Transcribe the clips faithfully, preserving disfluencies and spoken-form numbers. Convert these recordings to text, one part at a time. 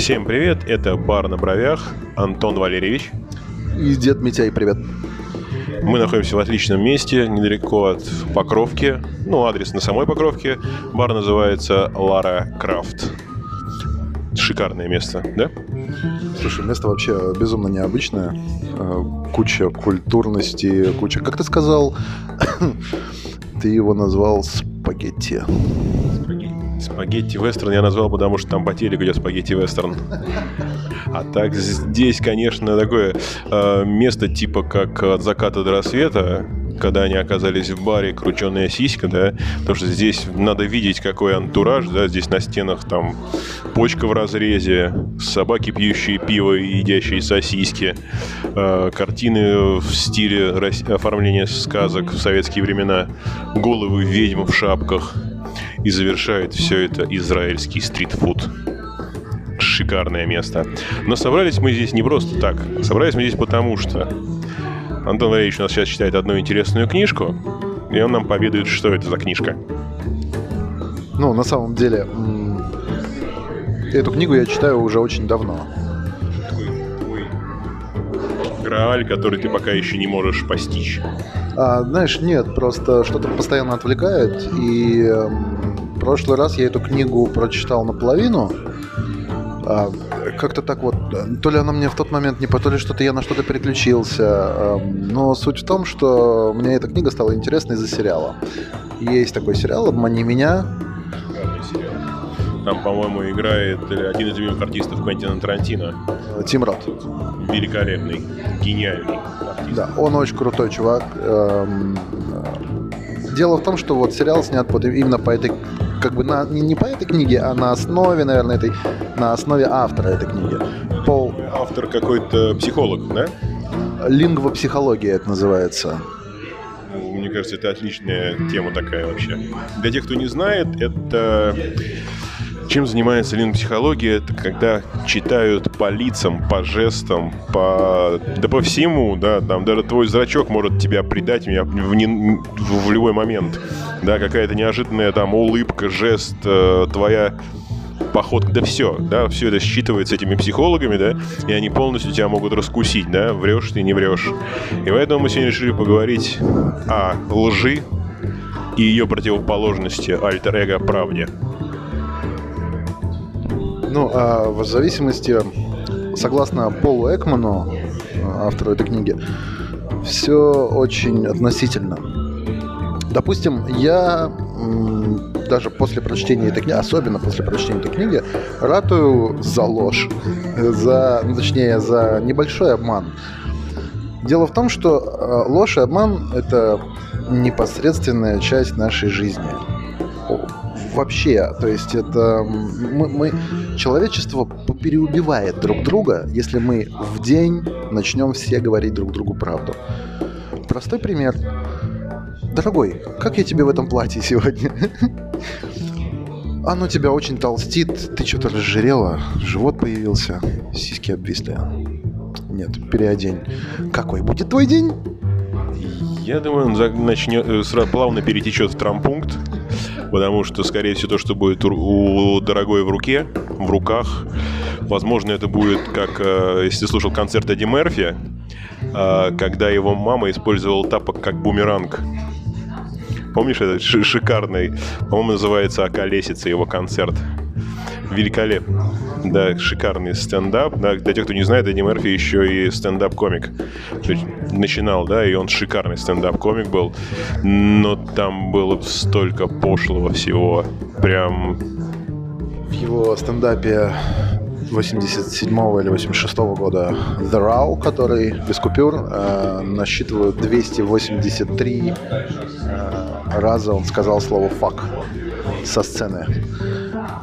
Всем привет, это Бар на Бровях, Антон Валерьевич. И Дед Митяй, привет. Мы находимся в отличном месте, недалеко от Покровки. Ну, адрес на самой Покровке. Бар называется Lara Craft. Шикарное место, да? Слушай, место вообще безумно необычное. Куча культурности, куча... Как ты сказал? Ты его назвал спагетти. Спагетти-вестерн я назвал, потому что там по телеку идет спагетти-вестерн. А так здесь, конечно, такое э, место типа как от заката до рассвета, когда они оказались в баре «Крученая сиська», да, потому что здесь надо видеть, какой антураж, да, здесь на стенах там почка в разрезе, собаки, пьющие пиво и едящие сосиски, э, картины в стиле рас... оформления сказок в советские времена, головы ведьм в шапках, и завершает все это израильский стритфуд. Шикарное место. Но собрались мы здесь не просто так. Собрались мы здесь потому, что Антон Валерьевич у нас сейчас читает одну интересную книжку, и он нам поведает, что это за книжка. Ну, на самом деле, эту книгу я читаю уже очень давно. Грааль, который ты пока еще не можешь постичь. А, знаешь, нет, просто что-то постоянно отвлекает. И э, в прошлый раз я эту книгу прочитал наполовину. А, как-то так вот, то ли она мне в тот момент не по, то ли что-то я на что-то переключился. А, но суть в том, что мне эта книга стала интересна из-за сериала. Есть такой сериал «Обмани меня». Там, по-моему, играет один из любимых артистов Квентина Тарантино. Тим Рот. Великолепный, гениальный артист. Да, он очень крутой чувак. Дело в том, что вот сериал снят под, именно по этой, как бы на, не по этой книге, а на основе, наверное, этой, на основе автора этой книги. Пол... Автор какой-то психолог, да? Лингвопсихология это называется. Мне кажется, это отличная тема такая вообще. Для тех, кто не знает, это... Чем занимается лингвопсихология? Это когда читают по лицам, по жестам, по... да по всему, да, там даже твой зрачок может тебя предать меня в, не... в любой момент, да, какая-то неожиданная там улыбка, жест, э, твоя походка, да все, да, все это считывается этими психологами, да, и они полностью тебя могут раскусить, да, врешь ты, не врешь. И поэтому мы сегодня решили поговорить о лжи и ее противоположности, альтер-эго правде. Ну, а в зависимости, согласно Полу Экману, автору этой книги, все очень относительно. Допустим, я даже после прочтения этой книги, особенно после прочтения этой книги, ратую за ложь, за, точнее, за небольшой обман. Дело в том, что ложь и обман – это непосредственная часть нашей жизни. Вообще, то есть это мы, мы человечество переубивает друг друга, если мы в день начнем все говорить друг другу правду. Простой пример. Дорогой, как я тебе в этом платье сегодня? Оно тебя очень толстит, ты что-то разжирела, живот появился, сиськи обвисли. Нет, переодень. Какой будет твой день? Я думаю, он начнет, сразу плавно перетечет в травмпункт. Потому что, скорее всего, то, что будет у дорогой в руке, в руках, возможно, это будет, как если ты слушал концерт Эдди Мерфи, когда его мама использовала тапок как бумеранг. Помнишь этот шикарный, по-моему, называется «Околесица» его концерт. Великолепно. Да, шикарный стендап. Да, для тех, кто не знает, Эдди Мерфи еще и стендап-комик. Начинал, да, и он шикарный стендап-комик был. Но там было столько пошлого всего. Прям... В его стендапе восемьдесят седьмого или восемьдесят шестого года The Raw, который без купюр, э, насчитывают двести восемьдесят три э, раза он сказал слово «фак» со сцены.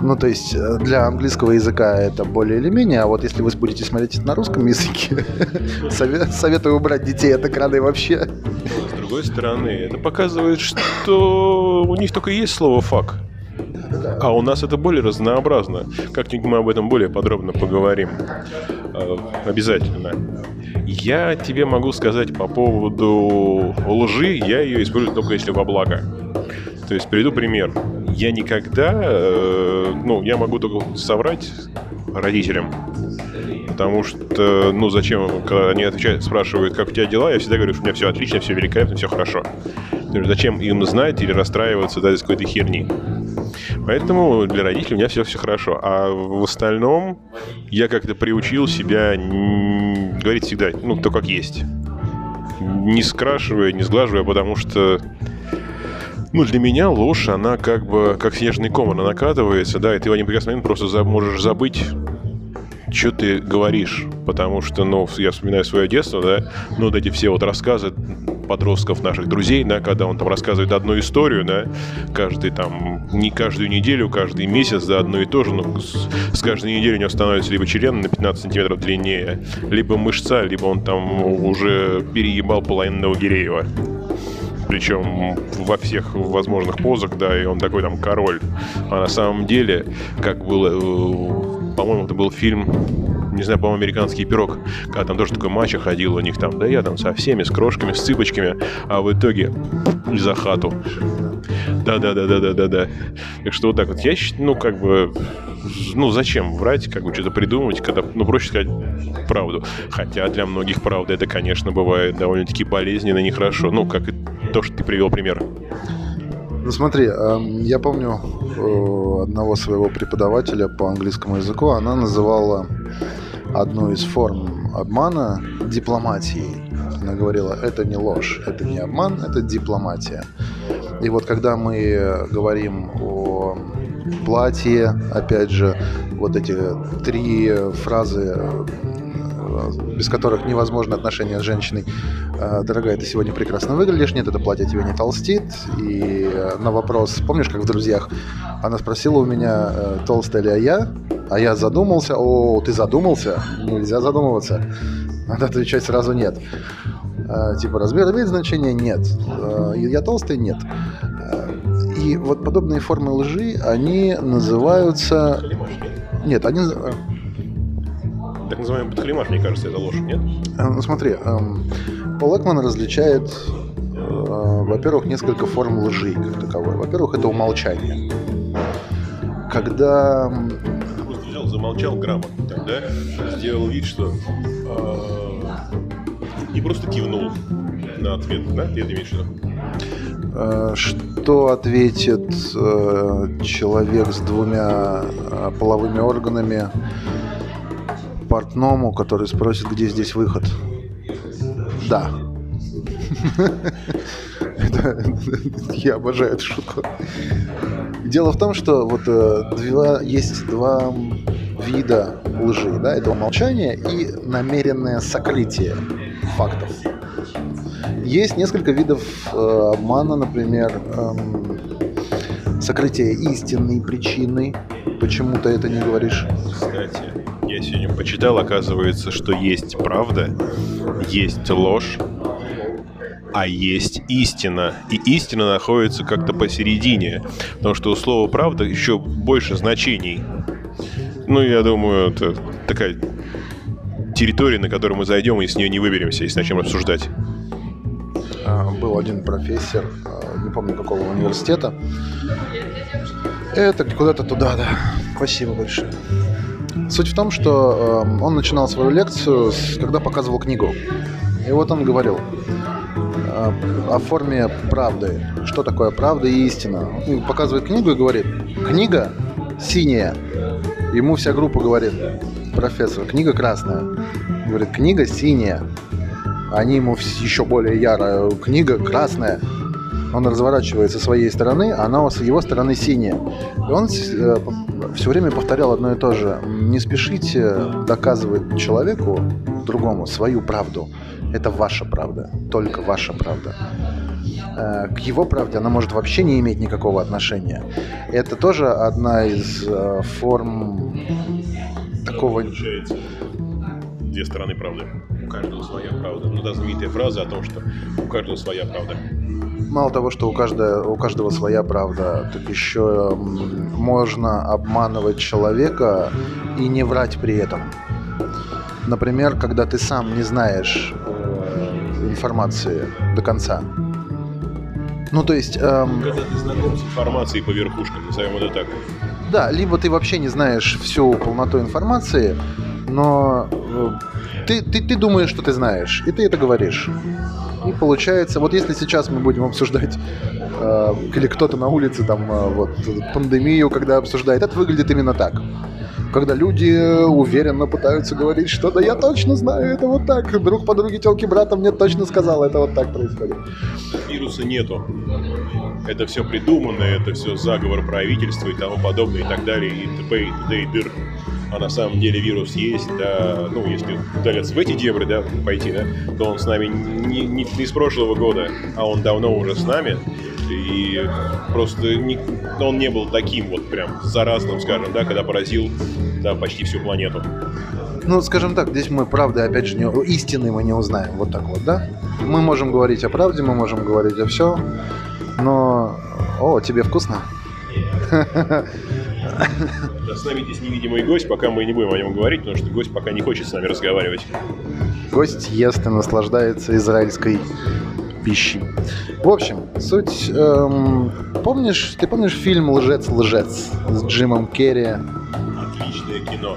Ну, то есть, для английского языка это более или менее, а вот если вы будете смотреть на русском языке, советую убрать детей от экрана и вообще. С другой стороны, это показывает, что у них только есть слово «фак». А у нас это более разнообразно. Как-нибудь мы об этом более подробно поговорим. Обязательно. Я тебе могу сказать по поводу лжи, я ее использую только если во благо. То есть, приведу пример. я никогда, э, ну, я могу только соврать родителям, потому что, ну, зачем, когда они отвечают, спрашивают, как у тебя дела, я всегда говорю, что у меня все отлично, все великолепно, все хорошо. Зачем им знать или расстраиваться да, из какой-то херни? Поэтому для родителей у меня все, все хорошо. А в остальном я как-то приучил себя говорить всегда, ну, то, как есть. Не скрашивая, не сглаживая, потому что, ну, для меня ложь, она как бы, как снежный ком, она накатывается, да, и ты в один прекрасный момент просто за, можешь забыть, что ты говоришь, потому что, ну, я вспоминаю свое детство, да, ну, вот эти все вот рассказы подростков наших друзей, да, когда он там рассказывает одну историю, да, каждый там, не каждую неделю, каждый месяц, да, одно и то же, но с, с каждой недели у него становится либо член на пятнадцать сантиметров длиннее, либо мышца, либо он там уже переебал половинного Гиреева. Причем во всех возможных позах, да, и он такой там король. А на самом деле, как было, по-моему, это был фильм... не знаю, по-моему, «Американский пирог», когда там тоже такой мачо ходил у них там, да я там со всеми, с крошками, с цыпочками, а в итоге за хату. Да-да-да-да-да-да-да. Так что вот так вот. Я считаю, ну, как бы, ну, зачем врать, как бы что-то придумывать, когда, ну, проще сказать правду. Хотя для многих правда это, конечно, бывает довольно-таки болезненно и нехорошо. Ну, как и то, что ты привел пример. Ну, смотри, я помню одного своего преподавателя по английскому языку, она называла одну из форм обмана дипломатией. Она говорила, это не ложь, это не обман, это дипломатия. И вот когда мы говорим о платье, опять же, вот эти три фразы, без которых невозможно отношения с женщиной. Дорогая, ты сегодня прекрасно выглядишь, нет, это платье тебе не толстит. И на вопрос, помнишь, как в «Друзьях», она спросила у меня, толстая ли я, а я задумался. О, ты задумался? Нельзя задумываться. Надо отвечать сразу нет. Типа, размер имеет значение? Нет. Я толстый? Нет. И вот подобные формы лжи, они называются... Нет, они... Так называемый подхалимаш, мне кажется, это ложь, нет? Ну смотри, Пол Экман различает, во-первых, несколько форм лжи как таковой. Во-первых, это умолчание. Когда... Ты просто взял, замолчал грамотно, да? Сделал вид, что... И просто кивнул на ответ, да? Ты это имеешь в виду? Что ответит человек с двумя половыми органами портному, который спросит, где здесь выход? Да. Я обожаю эту шутку. Дело в том, что вот есть два вида лжи. Это умолчание и намеренное сокрытие фактов. Есть несколько видов обмана, например, сокрытие истинной причины, почему ты это не говоришь. Кстати, я сегодня почитал, оказывается, что есть правда, есть ложь, а есть истина. И истина находится как-то посередине, потому что у слова «правда» еще больше значений. Ну, я думаю, это такая территория, на которую мы зайдем, и с нее не выберемся, если начнем обсуждать. Был один профессор, не помню какого университета. Это куда-то туда, да. Спасибо большое. Суть в том, что э, он начинал свою лекцию, с, когда показывал книгу. И вот он говорил э, о форме правды. Что такое правда и истина. Он показывает книгу и говорит, книга синяя. Ему вся группа говорит, профессор, книга красная. Говорит, книга синяя. Они ему еще более яро, книга красная. Он разворачивается со своей стороны, а она с его стороны синяя. И он э, все время повторял одно и то же. Не спешите доказывать человеку, другому, свою правду. Это ваша правда, только ваша правда. Э, к его правде она может вообще не иметь никакого отношения. Это тоже одна из э, форм такого... Получается, две стороны правды. У каждого своя правда. Ну да, знаменитая фраза о том, что у каждого своя правда. Мало того, что у каждого, у каждого своя правда, так еще можно обманывать человека и не врать при этом. Например, когда ты сам не знаешь информации до конца. Ну, то есть... Эм... Когда ты знаком с информацией по верхушкам, назовем это так. Да, либо ты вообще не знаешь всю полноту информации, но ты, ты, ты думаешь, что ты знаешь, и ты это говоришь. И получается, вот если сейчас мы будем обсуждать, э, или кто-то на улице, там, э, вот, пандемию, когда обсуждает, это выглядит именно так. Когда люди уверенно пытаются говорить, что «да я точно знаю, это вот так, друг подруги, тёлки, брата мне точно сказал, это вот так происходит». Вируса нету. Это все придумано, это все заговор правительства и тому подобное, и так далее, и т.п., и т.д., и дыр. А на самом деле вирус есть, да, ну, если удаляться в эти дебри, да, пойти, да, то он с нами не, не, не с прошлого года, а он давно уже с нами. И просто не, он не был таким вот прям заразным, скажем, да, когда поразил, да, почти всю планету. Ну, скажем так, здесь мы правда, опять же, не, истины мы не узнаем, вот так вот, да? Мы можем говорить о правде, мы можем говорить о всем, но... О, тебе вкусно? Да, с нами здесь невидимый гость, пока мы не будем о нем говорить, потому что гость пока не хочет с нами разговаривать. Гость ест и наслаждается израильской пищей. В общем, суть... Эм, помнишь, ты помнишь фильм «Лжец-лжец» с Джимом Керри? Отличное кино.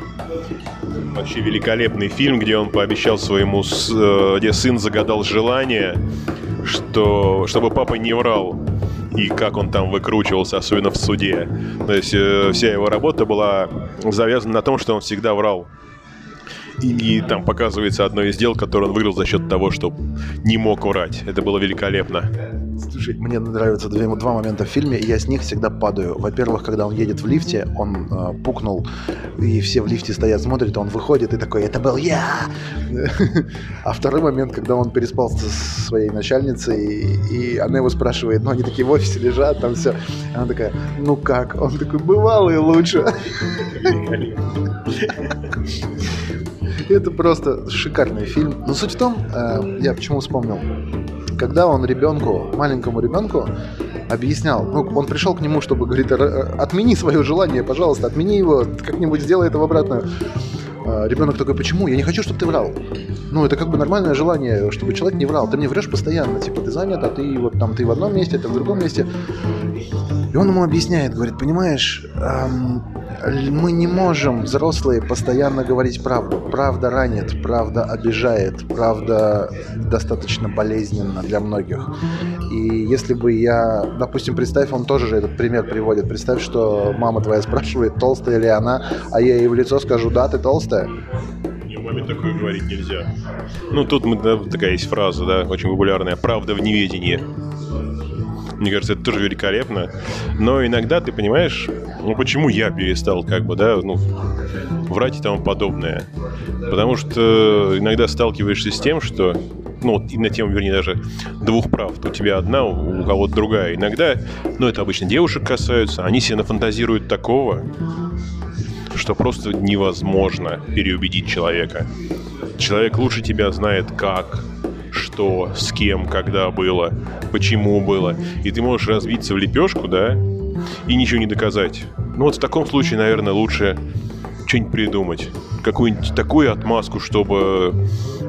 Вообще великолепный фильм, где он пообещал своему... где сын загадал желание, что, чтобы папа не врал. И как он там выкручивался, особенно в суде. То есть э, вся его работа была завязана на том, что он всегда врал. И, и там показывается одно из дел, которое он выиграл за счет того, что не мог врать. Это было великолепно. Слушай, мне нравятся два, два момента в фильме, и я с них всегда падаю. Во-первых, когда он едет в лифте, он э, пукнул, и все в лифте стоят, смотрят, он выходит и такой: «Это был я!» А второй момент, когда он переспал со своей начальницей, и она его спрашивает, ну они такие в офисе лежат, там все. Она такая: «Ну как?» Он такой: «Бывало и лучше». Это просто шикарный фильм. Но суть в том, я почему вспомнил, когда он ребенку, маленькому ребенку объяснял, ну, он пришел к нему, чтобы, говорит, отмени свое желание, пожалуйста, отмени его, как-нибудь сделай это в обратную. Ребенок такой: «Почему? Я не хочу, чтобы ты врал. Ну, это как бы нормальное желание, чтобы человек не врал. Ты мне врешь постоянно, типа, ты занят, а ты вот там, ты в одном месте, ты в другом месте». И он ему объясняет, говорит: «Понимаешь, эм, мы не можем, взрослые, постоянно говорить правду. Правда ранит, правда обижает, правда достаточно болезненна для многих. И если бы я, допустим, представь, он тоже же этот пример приводит, представь, что мама твоя спрашивает, толстая ли она, а я ей в лицо скажу: да, ты толстая». Маме такое говорить нельзя. Ну, тут мы, да, такая есть фраза, да, очень популярная: «Правда в неведении». Мне кажется, это тоже великолепно. Но иногда ты понимаешь, ну почему я перестал, как бы, да, ну, врать и тому подобное. Потому что иногда сталкиваешься с тем, что, ну, именно тем, вернее, даже двух прав. У тебя одна, у кого-то другая. Иногда, ну, это обычно девушек касаются, они себе нафантазируют такого, что просто невозможно переубедить человека. Человек лучше тебя знает, как, что, с кем, когда было, почему было. И ты можешь разбиться в лепешку, да, и ничего не доказать. Ну вот в таком случае, наверное, лучше что-нибудь придумать. Какую-нибудь такую отмазку, чтобы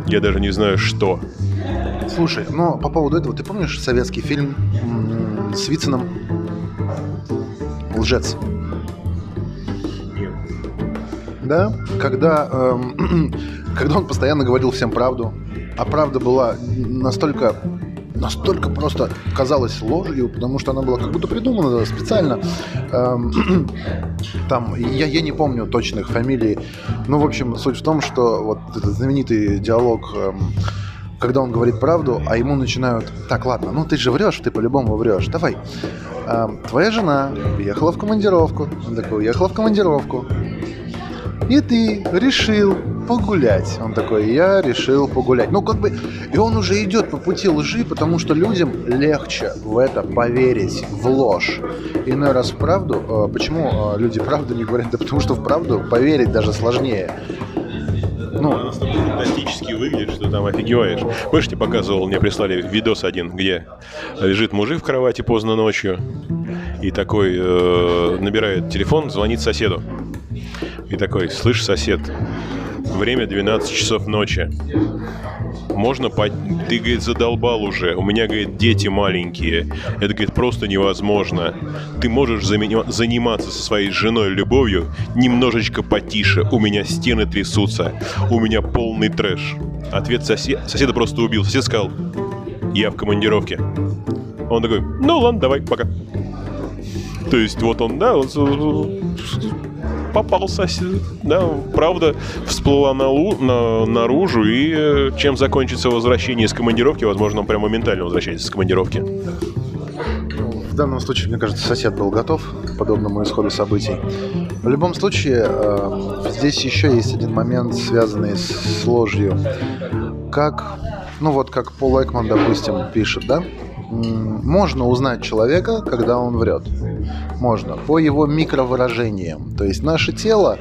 я даже не знаю что. Слушай, но по поводу этого, ты помнишь советский фильм с Вициным «Лжец»? Нет. Да? Когда, эм, когда он постоянно говорил всем правду. А правда была настолько, настолько просто казалась ложью, потому что она была как будто придумана специально. Там, я, я не помню точных фамилий. Ну, в общем, суть в том, что вот этот знаменитый диалог, когда он говорит правду, а ему начинают: «Так, ладно, ну ты же врешь, ты по-любому врешь, давай. Твоя жена уехала в командировку». Он такой: «Уехала в командировку». «И ты решил погулять». Он такой: «Я решил погулять». Ну, как бы, и он уже идет по пути лжи, потому что людям легче в это поверить, в ложь. Иной раз в правду. Почему люди правду не говорят? Да потому что в правду поверить даже сложнее. Ну, она настолько фантастически выглядит, что там офигеваешь. Помнишь, тебе показывал, мне прислали видос один, где лежит мужик в кровати поздно ночью, и такой э, набирает телефон, звонит соседу. И такой: «Слышь, сосед, время двенадцать часов ночи. можно под... Ты, говорит, задолбал уже. У меня, говорит, дети маленькие. Это, говорит, просто невозможно. Ты можешь зам... заниматься со своей женой любовью немножечко потише. У меня стены трясутся. У меня полный трэш. Ответ сосед... соседа просто убил. Сосед сказал: я в командировке. Он такой: ну ладно, давай, пока. То есть вот он, да, он попал сосед, да, правда всплыла на лу, на, наружу, и чем закончится возвращение из командировки, возможно, он прям моментально возвращается из командировки. В данном случае, мне кажется, сосед был готов к подобному исходу событий. В любом случае, здесь еще есть один момент, связанный с ложью. Как, ну вот как Пол Экман, допустим, пишет, да? Можно узнать человека, когда он врет. Можно. По его микровыражениям. То есть наше тело,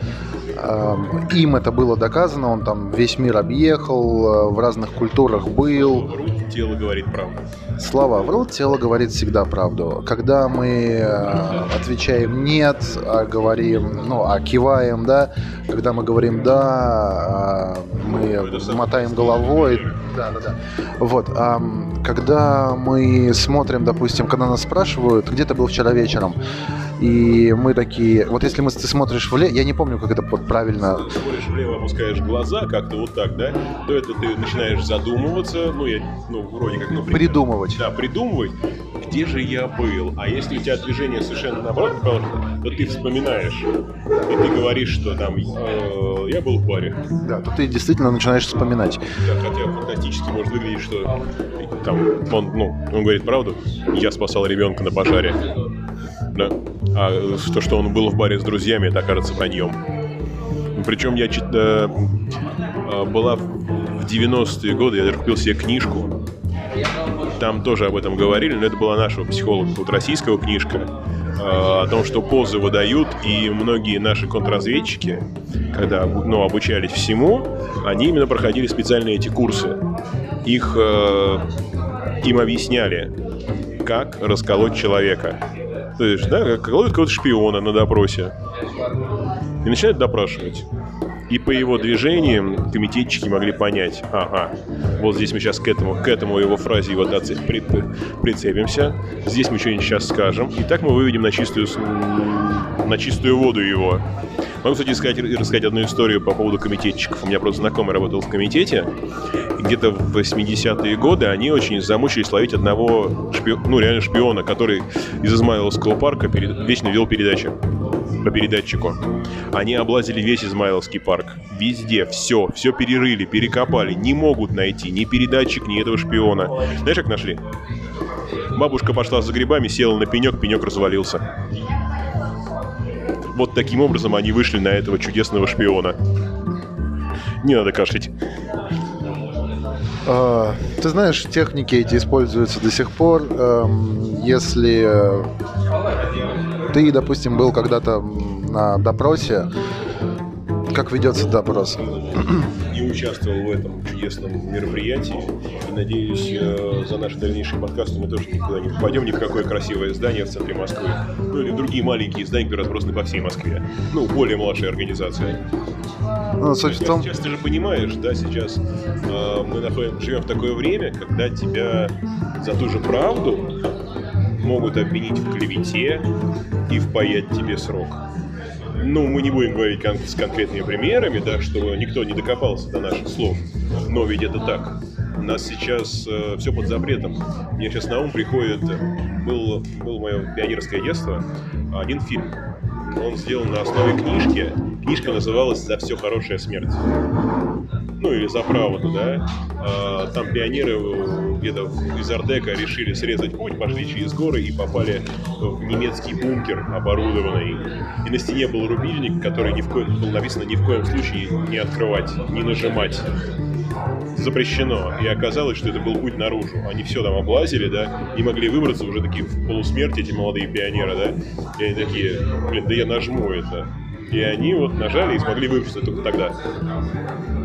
э, им это было доказано, он там весь мир объехал, в разных культурах был. Врут, тело говорит правду. Слова врут, тело говорит всегда правду. Когда мы отвечаем «нет», а говорим, ну, а киваем, да, когда мы говорим «да», а мы мотаем головой. Да, да, да. Вот. А когда мы смотрим, допустим, когда нас спрашивают, где ты был вчера вечером, и мы такие, вот если мы, ты смотришь влево, я не помню, как это правильно. Если ты смотришь влево, опускаешь глаза, как-то вот так, да, то это ты начинаешь задумываться, ну, я, ну, вроде как, ну, примерно. Придумывать. Да, придумывать, где же я был. А если у тебя движение совершенно наоборот, то ты вспоминаешь, и ты говоришь, что там, э, я был в баре. Да, то ты действительно начинаешь вспоминать. Да, хотя фантастически может выглядеть, что... Там, он, ну, он говорит правду. Я спасал ребенка на пожаре. Да. А то, что он был в баре с друзьями, это окажется враньем. Причем я чит... была в девяностые годы, я даже купил себе книжку. Там тоже об этом говорили, но это была нашего психолога, вот российского книжка. О том, что позы выдают, и многие наши контрразведчики, когда, ну, обучались всему, они именно проходили специальные эти курсы. Их, э, им объясняли, как расколоть человека. То есть, да, как колоть какого-то шпиона на допросе. И начинают допрашивать. И по его движениям комитетчики могли понять: ага, вот здесь мы сейчас к этому, к этому его фразе его доци... прицепимся, здесь мы что-нибудь сейчас скажем, и так мы выведем на чистую, на чистую воду его. Могу, кстати, сказать, рассказать одну историю по поводу комитетчиков. У меня просто знакомый работал в комитете, и где-то в восьмидесятые годы они очень замучились ловить одного шпи... ну, реально шпиона, который из Измайловского парка перед... вечно вел передачи. По передатчику. Они облазили весь Измайловский парк. Везде, все, все перерыли, перекопали. Не могут найти ни передатчик, ни этого шпиона. Знаешь, как нашли? Бабушка пошла за грибами, села на пенек, пенек развалился. Вот таким образом они вышли на этого чудесного шпиона. Не надо кашлять. Ты знаешь, техники эти используются до сих пор. Если... Ты, допустим, был когда-то на допросе. Как ведется допрос? Я участвовал в этом чудесном мероприятии. И, надеюсь, за наши дальнейшие подкасты мы тоже никуда не попадем. Ни в какое красивое здание в центре Москвы. Ну, или другие маленькие здания, которые разбросаны по всей Москве. Ну, более младшие организации. Ну, суть в том... Сейчас ты же понимаешь, да, сейчас э, мы находим, живем в такое время, когда тебя за ту же правду могут обвинить в клевете и впаять тебе срок. Ну, мы не будем говорить кон- с конкретными примерами, да, чтобы никто не докопался до наших слов, но ведь это так. У нас сейчас э, все под запретом. Мне сейчас на ум приходит, был, было мое пионерское детство, один фильм. Он сделан на основе книжки. Книжка называлась «За все хорошая смерть». Ну, или «За правду», да. А, там пионеры где-то из Артека решили срезать путь, пошли через горы и попали в немецкий бункер оборудованный. И на стене был рубильник, который ни в коем, было написано ни в коем случае не открывать, не нажимать. Запрещено. И оказалось, что это был путь наружу. Они все там облазили, да, не могли выбраться, уже такие в полусмерти эти молодые пионеры, да. И они такие: блин, да я нажму это. И они вот нажали и смогли выбраться только тогда.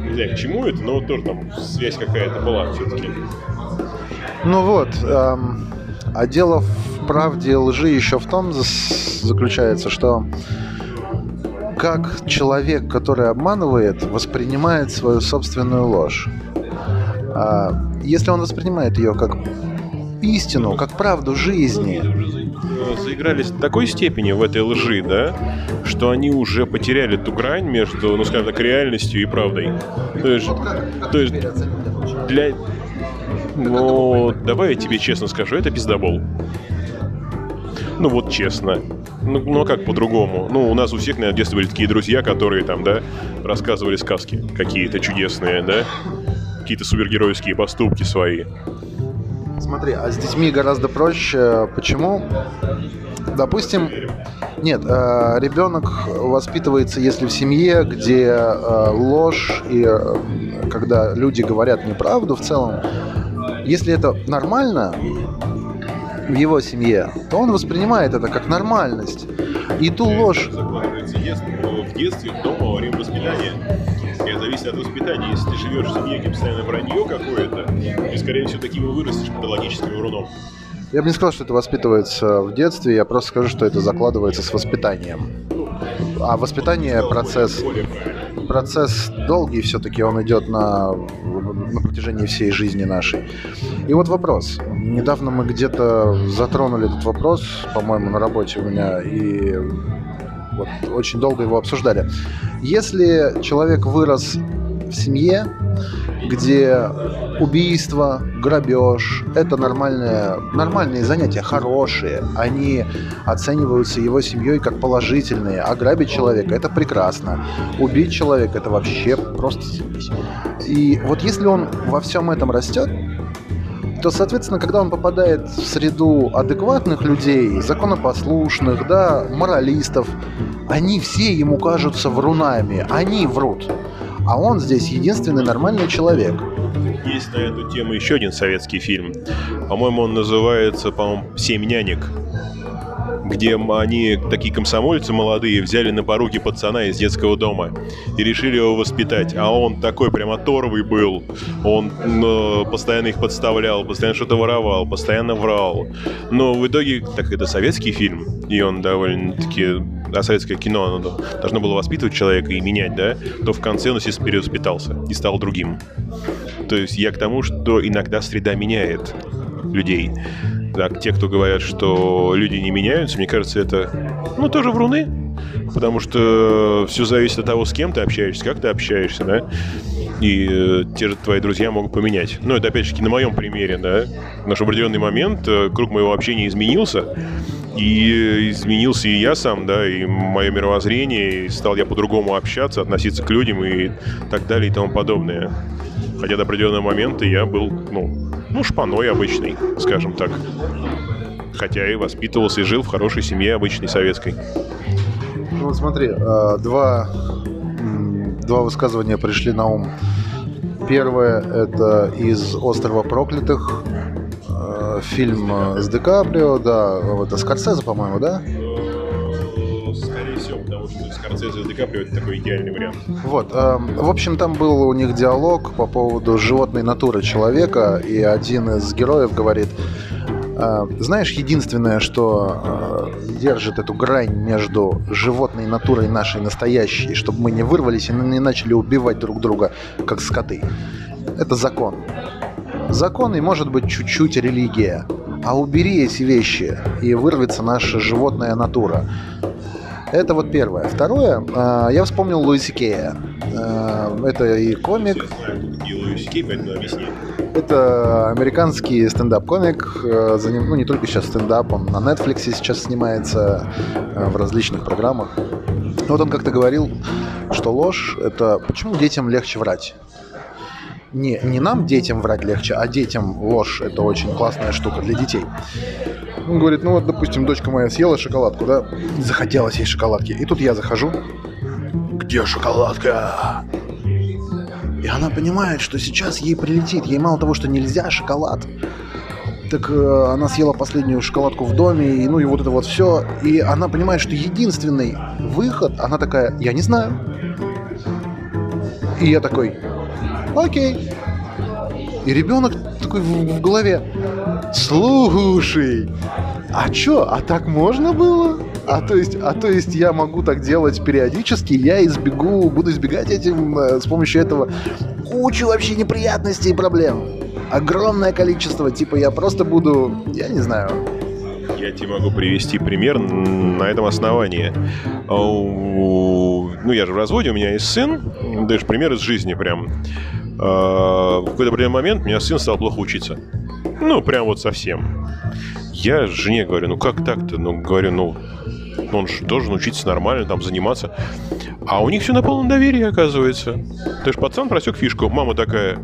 Не знаю, к чему это, но вот тоже там связь какая-то была все-таки. Ну вот, эм, а дело в правде и лжи еще в том заключается, что как человек, который обманывает, воспринимает свою собственную ложь. если он воспринимает ее как истину, как правду жизни. Заигрались до такой степени в этой лжи, да, что они уже потеряли ту грань между, ну скажем так, реальностью и правдой. То есть, то есть для... Но давай я тебе честно скажу, это пиздобол. Ну вот честно. Ну, ну а как по-другому? Ну, у нас у всех, наверное, в детстве были такие друзья, которые там, да, рассказывали сказки какие-то чудесные, да? Какие-то супергеройские поступки свои. Смотри, а с детьми гораздо проще. Почему? Допустим, нет, ребенок воспитывается, если в семье, где ложь и когда люди говорят неправду в целом, если это нормально в его семье, то он воспринимает это как нормальность. И ту ложь... В детстве, дома, во время воспитания. Это зависит от воспитания. Если ты живешь в семье, где постоянно вранье какое-то, ты, скорее всего, таким и вырастешь патологическим вруном. Я бы не сказал, что это воспитывается в детстве, я просто скажу, что это закладывается с воспитанием. А воспитание процесс... Процесс долгий все-таки, он идет на, на протяжении всей жизни нашей. И вот вопрос. Недавно мы где-то затронули этот вопрос, по-моему, на работе у меня, и вот очень долго его обсуждали. Если человек вырос в семье, где убийство, грабеж – это нормальные, нормальные занятия, хорошие. Они оцениваются его семьей как положительные. А грабить человека – это прекрасно. Убить человека – это вообще просто заебись. И вот если он во всем этом растет, то, соответственно, когда он попадает в среду адекватных людей, законопослушных, да, моралистов, они все ему кажутся врунами. Они врут. А он здесь единственный нормальный человек. Есть на эту тему еще один советский фильм. По-моему, он называется, по-моему, «Семь нянек», где они, такие комсомольцы молодые, взяли на поруки пацана из детского дома и решили его воспитать. А он такой прям оторвый был. Он э, постоянно их подставлял, постоянно что-то воровал, постоянно врал. Но в итоге, так это советский фильм, и он довольно-таки... А советское кино, оно должно было воспитывать человека и менять, да? То в конце он, естественно, перевоспитался и стал другим. То есть я к тому, что иногда среда меняет людей. Так, те, кто говорят, что люди не меняются, мне кажется, это, ну, тоже вруны. Потому что все зависит от того, с кем ты общаешься, как ты общаешься, да? И э, те же твои друзья могут поменять. Ну, это, опять же, на моем примере, да? В наш определенный момент э, круг моего общения изменился. И изменился и я сам, да, и мое мировоззрение, и стал я по-другому общаться, относиться к людям и так далее и тому подобное. Хотя до определенного момента я был, ну, ну, шпаной обычный, скажем так. Хотя и воспитывался, и жил в хорошей семье обычной советской. Ну вот смотри, два, два высказывания пришли на ум. Первое – это из «Острова проклятых». Фильм с Ди Каприо, да, это Скорсезе, по-моему, да? Скорее всего, потому что Скорсезе и Ди Каприо – это такой идеальный вариант. Вот, э, в общем, там был у них диалог по поводу животной натуры человека, и один из героев говорит, э, знаешь, единственное, что э, держит эту грань между животной натурой нашей настоящей, чтобы мы не вырвались и не начали убивать друг друга, как скоты, это закон. Закон и, может быть, чуть-чуть религия. А убери эти вещи, и вырвется наша животная натура. Это вот первое. Второе, э, я вспомнил Луи Си Кея. Э, это и комик. Это американский стендап-комик. Э, за ним, ну, не только сейчас стендап, он на Netflix сейчас снимается, э, в различных программах. Вот он как-то говорил, что ложь – это почему детям легче врать. Не, не нам, детям, врать легче, а детям ложь – это очень классная штука для детей. Он говорит, ну вот, допустим, дочка моя съела шоколадку, да? Захотелось ей шоколадки. И тут я захожу. Где шоколадка? И она понимает, что сейчас ей прилетит. Ей мало того, что нельзя шоколад, так э, она съела последнюю шоколадку в доме, и, ну и вот это вот все. И она понимает, что единственный выход, она такая, я не знаю. И я такой... Окей. И ребенок такой в, в голове. Слушай, а чё, а так можно было? А то есть, а то есть я могу так делать периодически, я избегу, буду избегать этим с помощью этого кучу вообще неприятностей и проблем. Огромное количество, типа я просто буду, я не знаю. Я тебе могу привести пример на этом основании. Ну, я же в разводе, у меня есть сын, даешь пример из жизни прям. В какой-то момент у меня сын стал плохо учиться. Ну, прям вот совсем. Я жене говорю, ну как так-то? Ну, говорю, ну, он же должен учиться нормально, там, заниматься. А у них все на полном доверии, оказывается. Ты ж пацан просек фишку. Мама такая,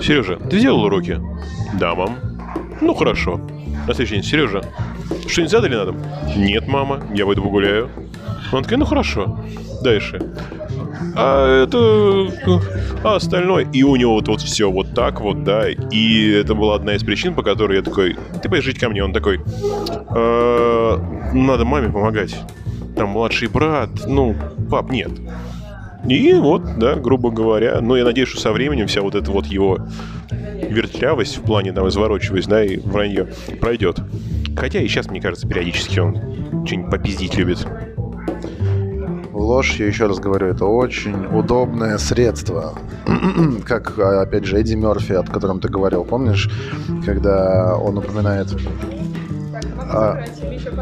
Сережа, ты сделал уроки? Да, мам. Ну, хорошо. На следующий день, Сережа, что-нибудь задали на дом? Нет, мама, я пойду погуляю. Он такой, ну хорошо, дальше. А это... А остальное... И у него вот, вот все вот так вот, да. И это была одна из причин, по которой я такой... Ты пойдешь жить ко мне? Он такой... Э, надо маме помогать. Там младший брат. Ну, пап, нет. И вот, да, грубо говоря. Но я надеюсь, что со временем вся вот эта вот его вертлявость в плане, там, изворачиваясь, да, и вранье пройдет. Хотя и сейчас, мне кажется, периодически он что-нибудь попиздить любит. Ложь, я еще раз говорю, это очень удобное средство. Как, опять же, Эдди Мерфи, о котором ты говорил, помнишь, когда он упоминает...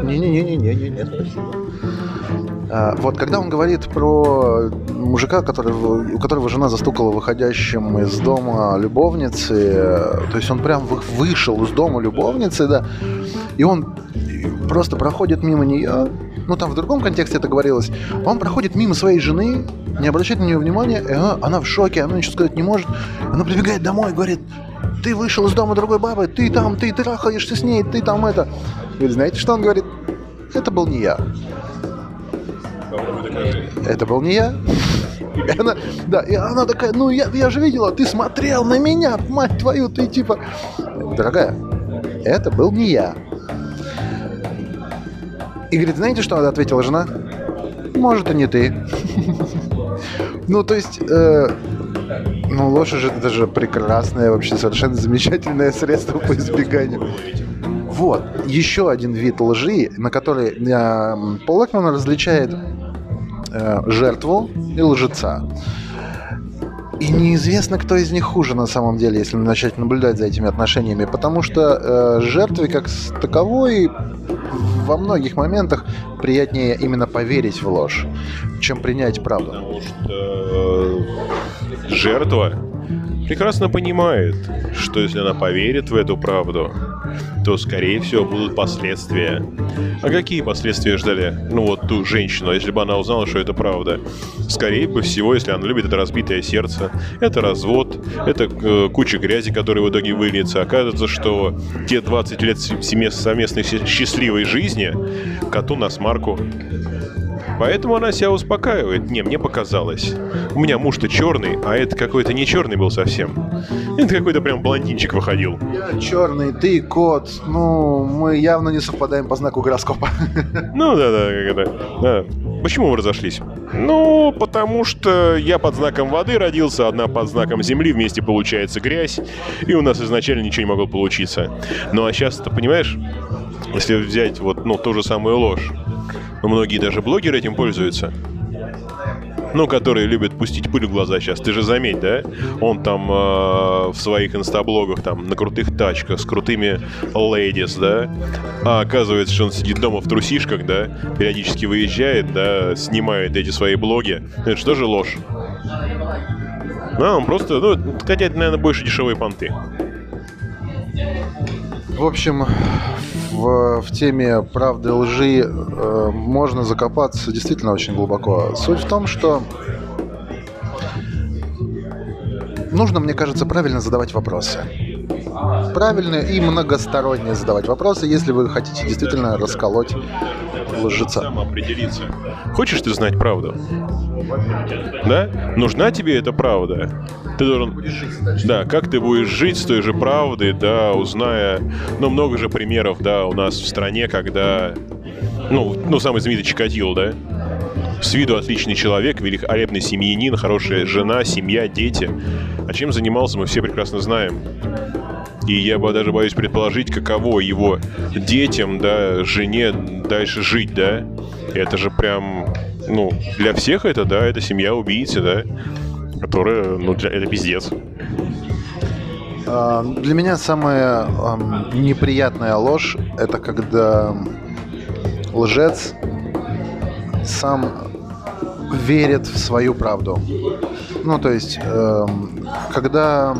Не-не-не-не-не-не, нет, спасибо. Вот, когда он говорит про мужика, который, у которого жена застукала выходящим из дома любовницы, то есть он прям вышел из дома любовницы, да, и он просто проходит мимо нее, ну там в другом контексте это говорилось, он проходит мимо своей жены, не обращает на нее внимания, она в шоке, она ничего сказать не может, она прибегает домой и говорит, ты вышел из дома другой бабы, ты там, ты трахаешься с ней, ты там это. И знаете, что он говорит? Это был не я. Это был не я. И она, да, и она такая, ну я, я же видела, ты смотрел на меня, мать твою, ты типа... Дорогая, это был не я. И говорит, знаете, что ответила жена? Может, и не ты. Ну, то есть... Ну, ложь же это же прекрасное, вообще совершенно замечательное средство по избеганию. Вот, еще один вид лжи, на который Пол Экман различает жертву и лжеца. И неизвестно, кто из них хуже на самом деле, если начать наблюдать за этими отношениями. Потому что э, жертве как таковой во многих моментах приятнее именно поверить в ложь, чем принять правду. Потому что э, жертва прекрасно понимает, что если она поверит в эту правду, то, скорее всего, будут последствия. А какие последствия ждали? Ну, вот ту женщину, если бы она узнала, что это правда. Скорее бы всего, если она любит, это разбитое сердце, это развод, это э, куча грязи, которая в итоге выльется. Окажется, что те двадцать лет совместной счастливой жизни коту насмарку. Поэтому она себя успокаивает. Не, мне показалось. У меня муж-то черный, а это какой-то не черный был совсем. Это какой-то прям блондинчик выходил. Я черный, ты кот. Ну, мы явно не совпадаем по знаку гороскопа. Ну, да-да. Да. Почему мы разошлись? Ну, потому что я под знаком воды родился, одна под знаком земли, вместе получается грязь, и у нас изначально ничего не могло получиться. Ну, а сейчас, ты понимаешь, если взять вот, ну, ту же самую ложь, многие даже блогеры этим пользуются. Ну, которые любят пустить пыль в глаза сейчас. Ты же заметь, да? Он там э, в своих инстаблогах, там, на крутых тачках, с крутыми лейдис, да? А оказывается, что он сидит дома в трусишках, да? Периодически выезжает, да? Снимает эти свои блоги. Это что же ложь? Да, он просто... Ну, хотя это, наверное, больше дешевые понты. В общем... В, в теме правды, лжи э, можно закопаться действительно очень глубоко. Суть в том, что нужно, мне кажется, правильно задавать вопросы. Правильно и многосторонне задавать вопросы, если вы хотите действительно расколоть лжеца. Хочешь ты знать правду? Да? Нужна тебе эта правда? Ты должен... Да, как ты будешь жить с той же правдой, да, узная... Ну, много же примеров, да, у нас в стране, когда... Ну, ну самый знаменитый Чикатило, да? С виду отличный человек, великолепный семьянин, хорошая жена, семья, дети. А чем занимался, мы все прекрасно знаем. И я бы даже боюсь предположить, каково его детям, да, жене дальше жить, да. Это же прям, ну, для всех это, да, это семья убийцы, да, которая, ну, для, это пиздец. Для меня самая э, неприятная ложь – это когда лжец сам верит в свою правду. Ну, то есть, э, когда…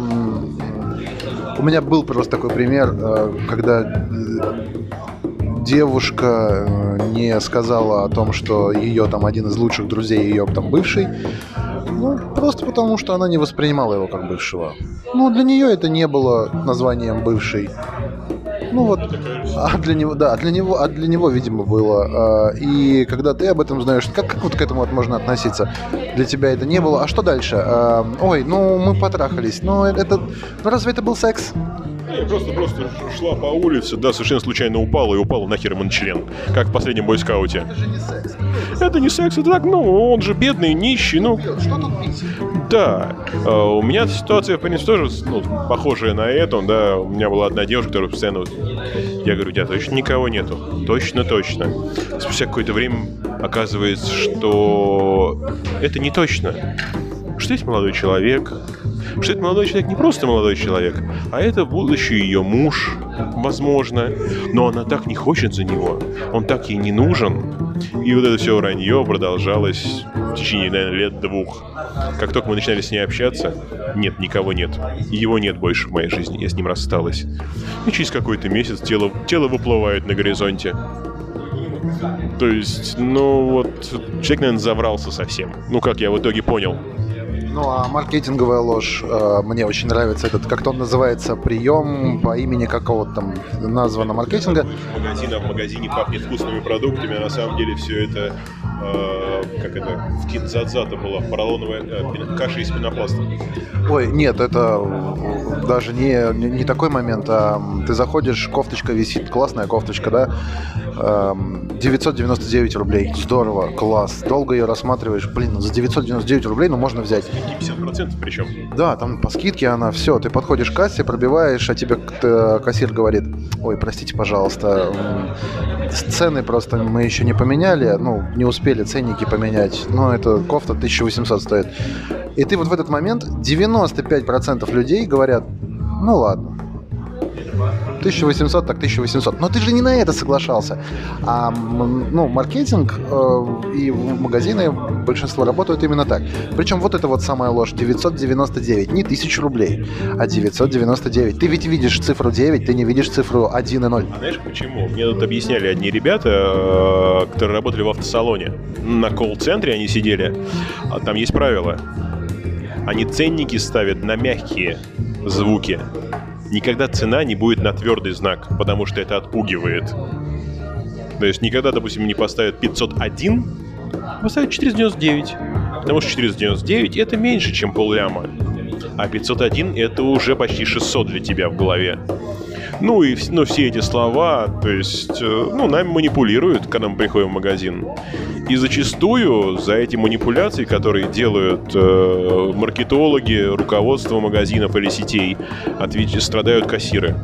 У меня был просто такой пример, э, когда девушка не сказала о том, что ее там один из лучших друзей, ее там бывший, ну, просто потому, что она не воспринимала его как бывшего. Ну, для нее это не было названием «бывший». Ну вот, а для него, да, для него, а для него, видимо, было. И когда ты об этом знаешь, как, как вот к этому вот можно относиться? Для тебя это не было. А что дальше? Ой, ну мы потрахались. Ну это, ну разве это был секс? Я просто, просто шла по улице, да, совершенно случайно упала и упала нахер ему на член, как в последнем бойскауте. Это же не секс. Это не секс, это так, ну, он же бедный, нищий, ну... Что тут пить? Да, у меня ситуация, в принципе, тоже, ну, похожая на эту, да, у меня была одна девушка, которая постоянно... Я говорю, у тебя точно никого нету? Точно-точно. Спустя какое-то время оказывается, что это не точно. Что есть молодой человек... Что этот молодой человек не просто молодой человек, а это будущий ее муж, возможно. Но она так не хочет за него, он так ей не нужен. И вот это все вранье продолжалось в течение, наверное, лет двух. Как только мы начинали с ней общаться, нет, никого нет. Его нет больше в моей жизни, я с ним рассталась. И через какой-то месяц тело, тело выплывает на горизонте. То есть, ну вот, человек, наверное, заврался совсем. Ну как я в итоге понял. Ну, а маркетинговая ложь, э, мне очень нравится этот, как-то он называется, прием по имени какого-то там названного маркетинга. Магазин, а в магазине пахнет вкусными продуктами, а на самом деле все это, э, как это, в Киндзадза была поролоновая э, каша из пенопласта. Ой, нет, это даже не, не, не такой момент, а ты заходишь, кофточка висит, классная кофточка, да, э, девятьсот девяносто девять рублей, здорово, класс, долго ее рассматриваешь, блин, за девятьсот девяносто девять рублей, ну, можно взять. пятьдесят процентов причем. Да, там по скидке она, все, ты подходишь к кассе, пробиваешь, а тебе кассир говорит, ой, простите, пожалуйста, цены просто мы еще не поменяли, ну, не успели ценники поменять, но это кофта тысяча восемьсот стоит. И ты вот в этот момент девяносто пять процентов людей говорят, ну ладно, тысяча восемьсот, так тысяча восемьсот. Но ты же не на это соглашался. А, ну, маркетинг э, и магазины, большинство работают именно так. Причем вот это вот самая ложь. девятьсот девяносто девять. Не тысяча рублей, а девятьсот девяносто девять. Ты ведь видишь цифру девять, ты не видишь цифру один и ноль. А знаешь почему? Мне тут объясняли одни ребята, которые работали в автосалоне. На колл-центре они сидели. А там есть правила. Они ценники ставят на мягкие звуки. Никогда цена не будет на твердый знак, потому что это отпугивает. То есть никогда, допустим, не поставят пятьсот один, поставят четыреста девяносто девять. Потому что четыреста девяносто девять это меньше, чем полляма. А пятьсот один это уже почти шестьсот для тебя в голове. Ну и ну, все эти слова, то есть, ну, нами манипулируют, когда мы приходим в магазин. И зачастую за эти манипуляции, которые делают э, маркетологи, руководство магазинов или сетей, ответ, страдают кассиры.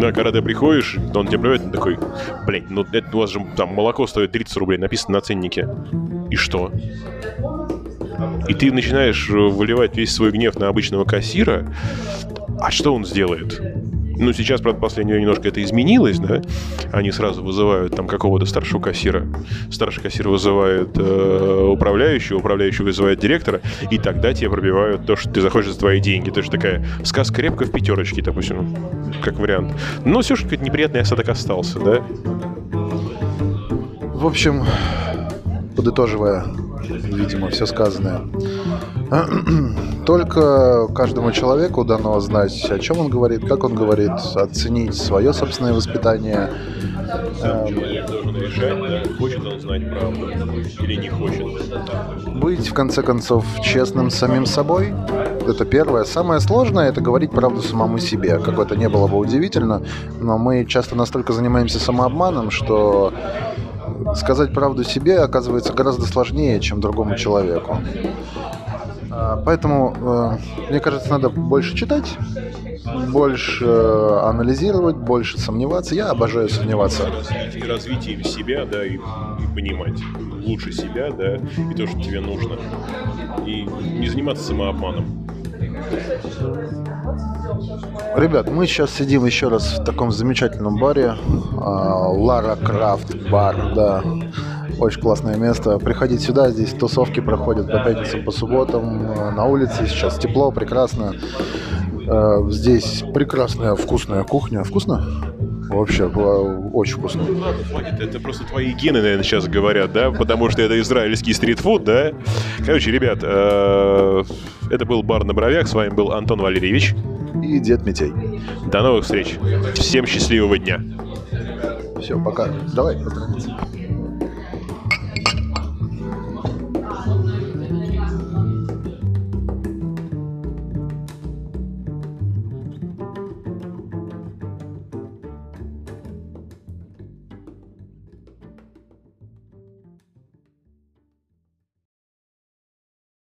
Да, когда ты приходишь, он тебе плюет, такой, блять, ну это у вас же там молоко стоит тридцать рублей, написано на ценнике. И что? И ты начинаешь выливать весь свой гнев на обычного кассира. А что он сделает? Ну, сейчас, правда, в последнее время немножко это изменилось, да? Они сразу вызывают там какого-то старшего кассира. Старший кассир вызывает э, управляющего, управляющий вызывает директора, и тогда тебе пробивают то, что ты захочешь за твои деньги. То есть такая сказка «Репка в пятерочке», допустим, как вариант. Но все же какой-то неприятный осадок остался, да? В общем, подытоживая, видимо, все сказанное. Только каждому человеку дано знать, о чем он говорит, как он говорит, оценить свое собственное воспитание. Сам человек должен решать, хочет он знать правду или не хочет. Быть, в конце концов, честным с самим собой. Это первое. Самое сложное – это говорить правду самому себе. Как бы это не было бы удивительно, но мы часто настолько занимаемся самообманом, что... Сказать правду себе оказывается гораздо сложнее, чем другому человеку. Поэтому, мне кажется, надо больше читать, больше анализировать, больше сомневаться. Я обожаю сомневаться. И развитием себя, да, и, и понимать лучше себя, да, и то, что тебе нужно. И не заниматься самообманом. Ребят, мы сейчас сидим еще раз в таком замечательном баре. Lara Craft бар, да. Очень классное место. Приходите сюда, здесь тусовки проходят по пятницам, по субботам. На улице сейчас тепло, прекрасно. Здесь прекрасная вкусная кухня. Вкусно? Вообще, очень вкусно. Это просто твои гены, наверное, сейчас говорят, да? Потому что это израильский стритфуд, да? Короче, ребят, это был «Бар на бровях». С вами был Антон Валерьевич. И Дед Митей. До новых встреч. Всем счастливого дня. Все, пока. Давай, поздравимся.